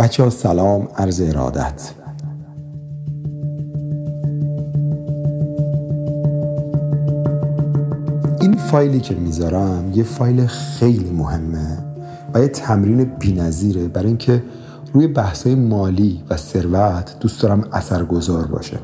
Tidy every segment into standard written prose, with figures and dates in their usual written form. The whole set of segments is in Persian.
بچه‌ها سلام، عرض ارادت. این فایلی که میذارم یه فایل خیلی مهمه و یه تمرین بی‌نظیره برای اینکه روی بحث‌های مالی و ثروت دوست دارم اثرگذار باشه.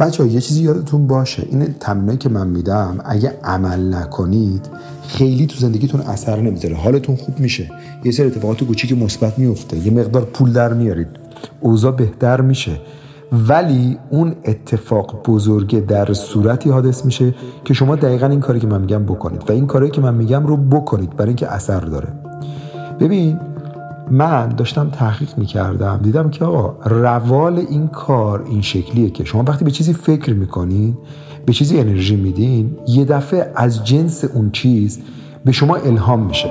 بچه‌ها یه چیزی یادتون باشه، این تمرینایی که من میدم اگه عمل نکنید خیلی تو زندگیتون اثر نمیذاره. حالتون خوب میشه، یه سری اتفاقات کوچیک مثبت میفته، یه مقدار پول در میارید، اوضاع بهتر میشه، ولی اون اتفاق بزرگه در صورتی حادث میشه که شما دقیقاً این کاری که من میگم بکنید و این کاری که من میگم رو بکنید برای اینکه اثر داره. ببین، من داشتم تحقیق میکردم، دیدم که آقا روال این کار این شکلیه که شما وقتی به چیزی فکر میکنین، به چیزی انرژی میدین، یه دفعه از جنس اون چیز به شما الهام میشه.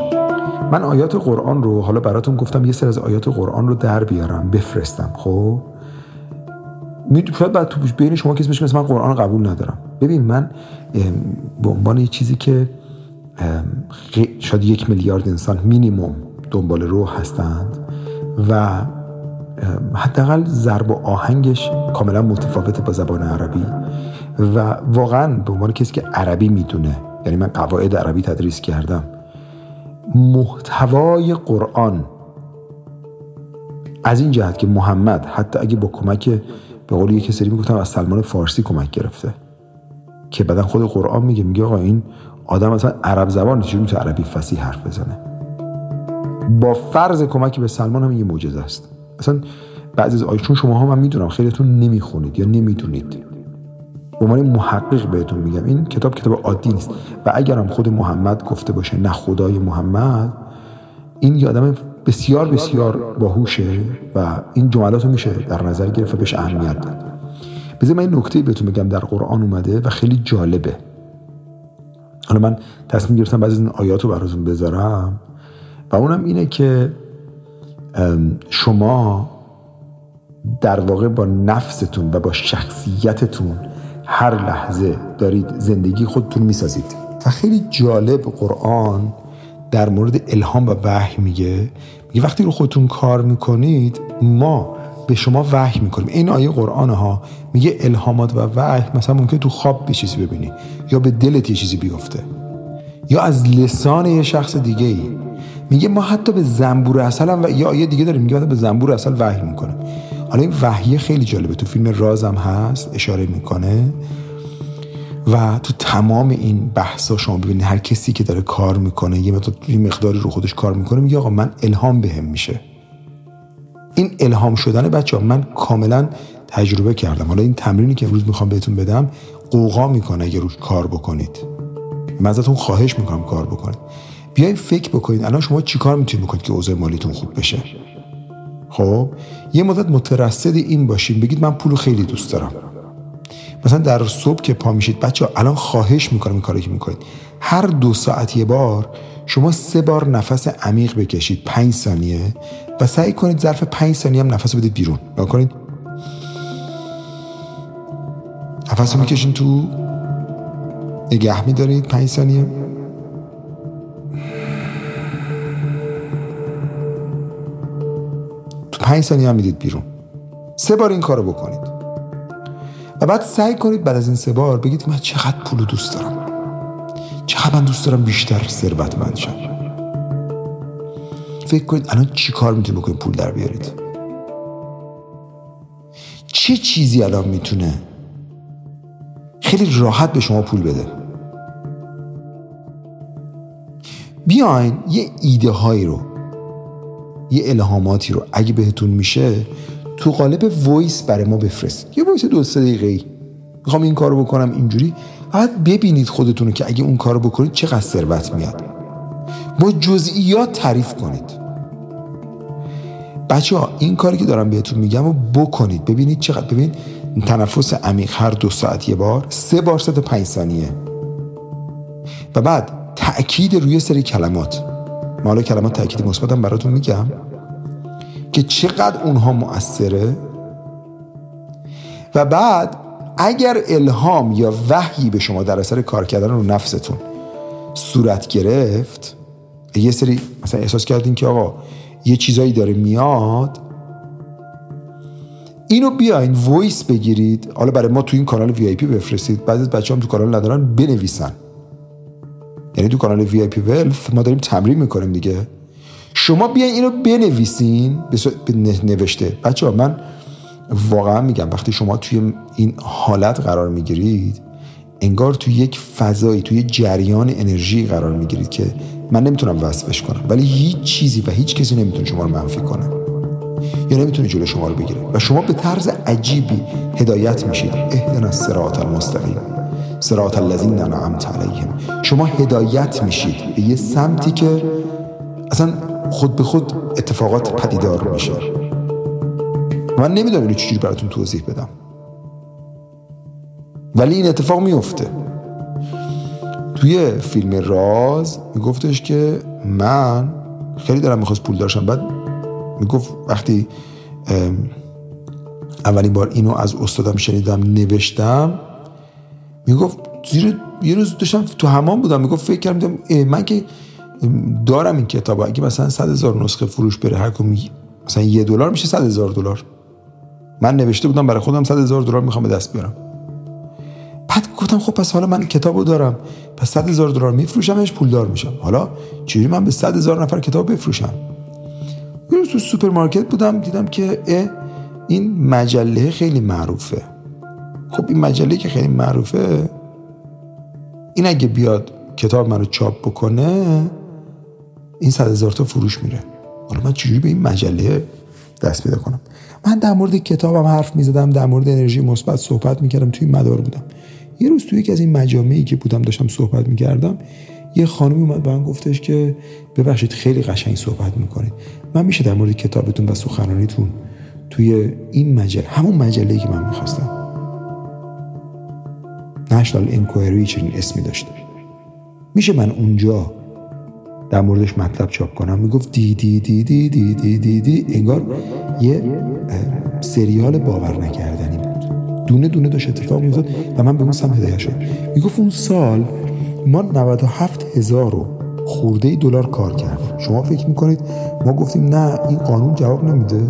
من آیات قرآن رو حالا براتون گفتم، یه سری از آیات قرآن رو در بیارم بفرستم. خب شاید بعد تو بین شما کسی بشه مثل من قرآن قبول ندارم. ببین، من به عنوان یه چیزی که شاید 1 میلیارد انسان مینیمم دنبال روح هستند و حداقل ضرب و آهنگش کاملا متفاوته با زبان عربی و واقعا به عنوان کسی که عربی میدونه، یعنی من قواعد عربی تدریس کردم، محتوای قرآن از این جهت که محمد حتی اگه با کمک به قول یک سری میگفتن از سلمان فارسی کمک گرفته که بعدن خود قرآن میگه آقا این آدم اصلا عرب زبان چجوری میتونه عربی فصیح حرف بزنه؟ با فرض کمک به سلمان هم یه معجزه است. اصلا بعضی از آیات، چون شماها من میدونم خیلیتون نمیخونید یا نمیدونید، به عنوان محقق بهتون میگم این کتاب عادی نیست و اگرم خود محمد گفته باشه، نه خدای محمد، این یه آدم بسیار بسیار باهوشه و این جملاتو میشه در نظر گرفت و بهش اهمیت داد. بذار من این نکته بهتون بگم در قرآن اومده و خیلی جالبه. حالا من تصمیم گرفتم بعضی از این آیاتو براتون بذارم و اونم اینه که شما در واقع با نفستون و با شخصیتتون هر لحظه دارید زندگی خودتون میسازید و خیلی جالب قرآن در مورد الهام و وحی میگه وقتی رو خودتون کار میکنید ما به شما وحی میکنیم. این آیه قرآن ها میگه الهامات و وحی، مثلا ممکنه تو خواب یه چیزی ببینی یا به دلت یه چیزی بیفته یا از لسان یه شخص دیگه ای. میگه ما حتی به زنبور عسل هم و... یا آیه دیگه داریم میگه به زنبور عسل وحی میکنه. حالا این وحی خیلی جالبه، تو فیلم رازم هست اشاره میکنه و تو تمام این بحثا شما ببینید هر کسی که داره کار میکنه یه مقداری رو خودش کار میکنه، میگه آقا من الهام بهم میشه. این الهام شدن بچه‌ها من کاملا تجربه کردم. حالا این تمرینی که امروز میخوام بهتون بدم قوقا میکنه اگه روش کار بکنید. من ازتون خواهش میکنم کار بکنید، بیاین فکر بکنید الان شما چیکار میتونید بکنید که اوضاع مالیتون خوب بشه. خب یه مدت مترصد این باشین، بگید من پولو خیلی دوست دارم. مثلا در صبح که پا میشید بچه‌ها الان خواهش میکنم این کاری که میکنید هر 2 ساعت یه بار شما 3 بار نفس عمیق بکشید 5 ثانیه و سعی کنید ظرف 5 ثانیه هم نفس بدید بیرون. نگاه کنید نفس رو میکشید تو، نگه میدارید 5 ثانیه تو، 5 ثانیه هم میدید بیرون. 3 بار این کارو بکنید و بعد سعی کنید بعد از این 3 بار بگید من چقدر پولو دوست دارم، چقدر من دوست دارم بیشتر ثروتمند شم. فکر کنید الان چی کار میتونید بکنید پول در بیارید، چه چیزی الان میتونه خیلی راحت به شما پول بده. بیاین یه ایده هایی رو، یه الهاماتی رو اگه بهتون میشه تو قالب وایس برای ما بفرست، یه وایس 2-3 دقیقه‌ای، میخوام این کارو بکنم اینجوری. بعد ببینید خودتونو که اگه اون کارو بکنید چقدر ثروت میاد. با جزئیات تعریف کنید. بچه‌ها این کاری که دارم بهتون میگم رو بکنید، ببینید چقدر. ببین تنفس عمیق هر 2 ساعت یه بار، 3 بار 5 ثانیه و بعد تأکید روی سری کلمات. ما حالا کلمات تأکید مثبتم براتون میگم که چقدر اونها مؤثره و بعد اگر الهام یا وحی به شما در اثر کار کردن رو نفستون صورت گرفت، یه سری مثلا احساس کردین که آقا یه چیزایی داره میاد، اینو بیاین وایس بگیرید، حالا برای ما تو این کانال وی آی پی بفرستید، بعضی از بچه‌ها تو کانال ندارن بنویسن. یعنی تو کانال وی آی پی ولف ما داریم تمرین میکنیم دیگه، شما بیاین اینو بنویسین به نوشته. بچه‌ها من واقعا میگم وقتی شما توی این حالت قرار میگیرید انگار توی یک فضایی، توی جریان انرژی قرار میگیرید که من نمیتونم وصفش کنم، ولی هیچ چیزی و هیچ کسی نمیتونه شما رو منفی کنه یا نمیتونه جلو شما رو بگیره و شما به طرز عجیبی هدایت میشید. اهدنا الصراط المستقیم، صراط الذین انعمت علیهم. شما هدایت میشید به یه سمتی که اصلا خود به خود اتفاقات پدیدار میشه. من نمیدونم اینو چجوری براتون توضیح بدم، ولی این اتفاق میفته. توی فیلم راز میگفتش که من خیلی دارم میخواست پول دارشم، بعد میگفت وقتی اولین بار اینو از استادم شنیدم نوشتم، میگفت زیر یه روز داشتم تو حمام بودم، میگفت فکر کردم من که دارم این کتابا، اگه مثلا 100,000 نسخه فروش بره هر کم مثلا $1 میشه $100,000. من نوشته بودم برای خودم $100,000 میخوام به دست بیارم. بعد گفتم خب پس حالا من کتابو دارم، پس $100,000 میفروشمش پولدار میشم. حالا چجوری من به 100,000 نفر کتاب بفروشم؟ یه تو سوپرمارکت بودم، دیدم که این مجله خیلی معروفه. خب این مجله که خیلی معروفه، این اگه بیاد کتاب منو چاپ بکنه این 100,000 تا فروش میره. حالا من چجوری به این مجله دست پیدا کنم؟ من در مورد کتابم حرف میزدم، در مورد انرژی مثبت صحبت میکردم، توی مدار بودم. یه روز توی یکی از این مجامعی که بودم داشتم صحبت میکردم، یه خانمی اومد به من گفتش که ببخشید خیلی قشنگ صحبت میکنید، من میشه در مورد کتابتون و سخنرانیتون توی این مجله، همون مجله‌ای که من میخواستم، نشنال انکوئری چنین اسمی داشته، میشه من اونجا در موردش مطلب چاپ کنم؟ میگفت دی دی دی دی دی دی دی دی، انگار یه سریال باور نکردنی بود، دونه دونه داشت اتفاق می‌افتاد و من به اون سمت هدایت شدم. میگفت اون سال ما 97,000 و خورده دلار کار کردیم. شما فکر میکنید ما گفتیم نه این قانون جواب نمیده؟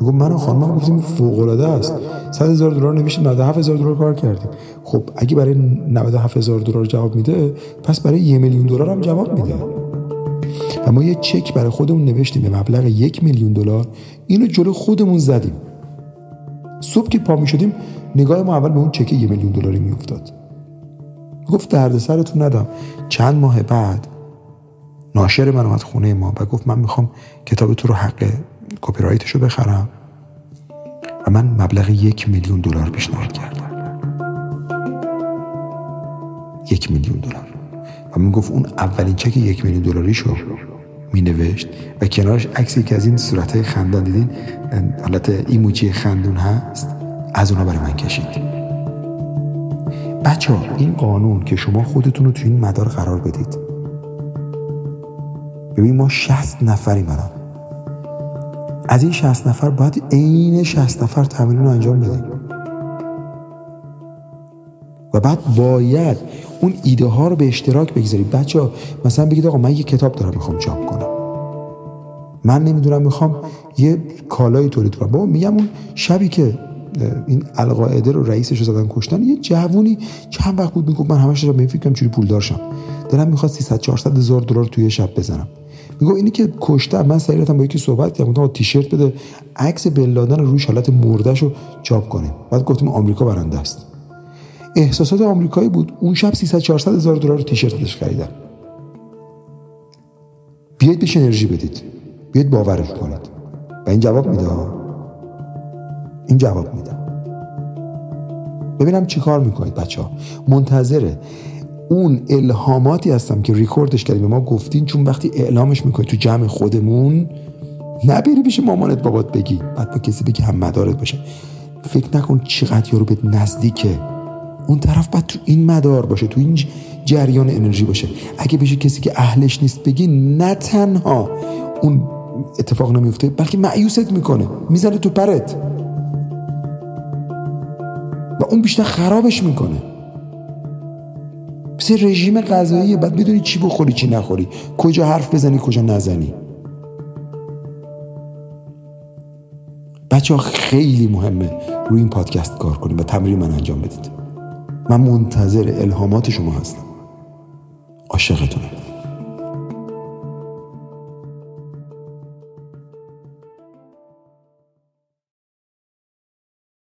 میگم من و خانمم گفتیم فوق‌العاده است، $100,000 نمیشه، $97,000 کار کردیم. خب اگه برای $97,000 جواب میده، پس برای $1,000,000 هم جواب میده. و ما یه چک برای خودمون نوشتیم به مبلغ $1,000,000، اینو جلو خودمون زدیم. صبح که پا می شدیم نگاه ما اول به اون چک $1,000,000 می افتاد. گفت درد سرتون ندم. چند ماه بعد ناشر من اومد خونه ما و گفت من میخوام کتاب تو رو حق کپی رایتشو بخرم و من مبلغ $1,000,000 پیشنهاد کردم. $1,000,000. و من گفت اون اولین چک $1,000,000 شو می نوشت و کنارش عکسی که از این صورتهای خندان دیدین، حالت ایموجی خندون هست، از اونا برای من کشید. بچه ها این قانون که شما خودتون رو تو این مدار قرار بدید. ببین ما 60 نفریم الان، از این 60 نفر باید عین 60 نفر تمرین رو انجام بدیم و بعد باید اون ایده ها رو به اشتراک بگذارید. بچه ها مثلا بگید آقا من یه کتاب دارم میخوام چاپ کنم، من نمیدونم میخوام یه کالایی تولید کنم. بابا میگم اون شبی که این القاعده رو رئیسش رو زدن کشتن، یه جوونی چند وقت بود میگفت من همش داشتم فکر می‌کردم چوری پولدار شم، دلم می‌خواست $300,000-400,000 توی شب بزنم. میگم اینی که کشتن، من سعی کردم با یکی صحبت کردم گفتم تیشرت بده عکس بن لادن روش حالت مردهشو چاپ کنیم، بعد گفتیم آمریکا برنده است. احساسات آمریکایی بود. اون شب $300,000-400,000 تیشرتش خریدم. بیاید بهش انرژی بدید، بیاید باورش کنید و این جواب میده. این جواب میدم. ببینم چی کار میکنید بچه ها. منتظره اون الهاماتی هستم که ریکوردش کردیم به ما گفتین، چون وقتی اعلامش میکنی تو جمع خودمون نبری بشه مامانت بابات بگی، بعد با کسی بگی هم مدارت باشه. فکر نکن چقدر یارو بهت نزدیکه، اون طرف بعد تو این مدار باشه، تو این جریان انرژی باشه. اگه بشه کسی که اهلش نیست بگی، نه تنها اون اتفاق نمیفته بلکه مایوست میکنه، میزنه تو پرت و اون بیشتر خرابش میکنه. بس رژیم غذاییه، بعد میدونی چی بخوری چی نخوری، کجا حرف بزنی کجا نزنی. بچه‌ها خیلی مهمه روی این پادکست کار کنید و تمرین من انجام بدید. من منتظر الهامات شما هستم. عاشقتونم.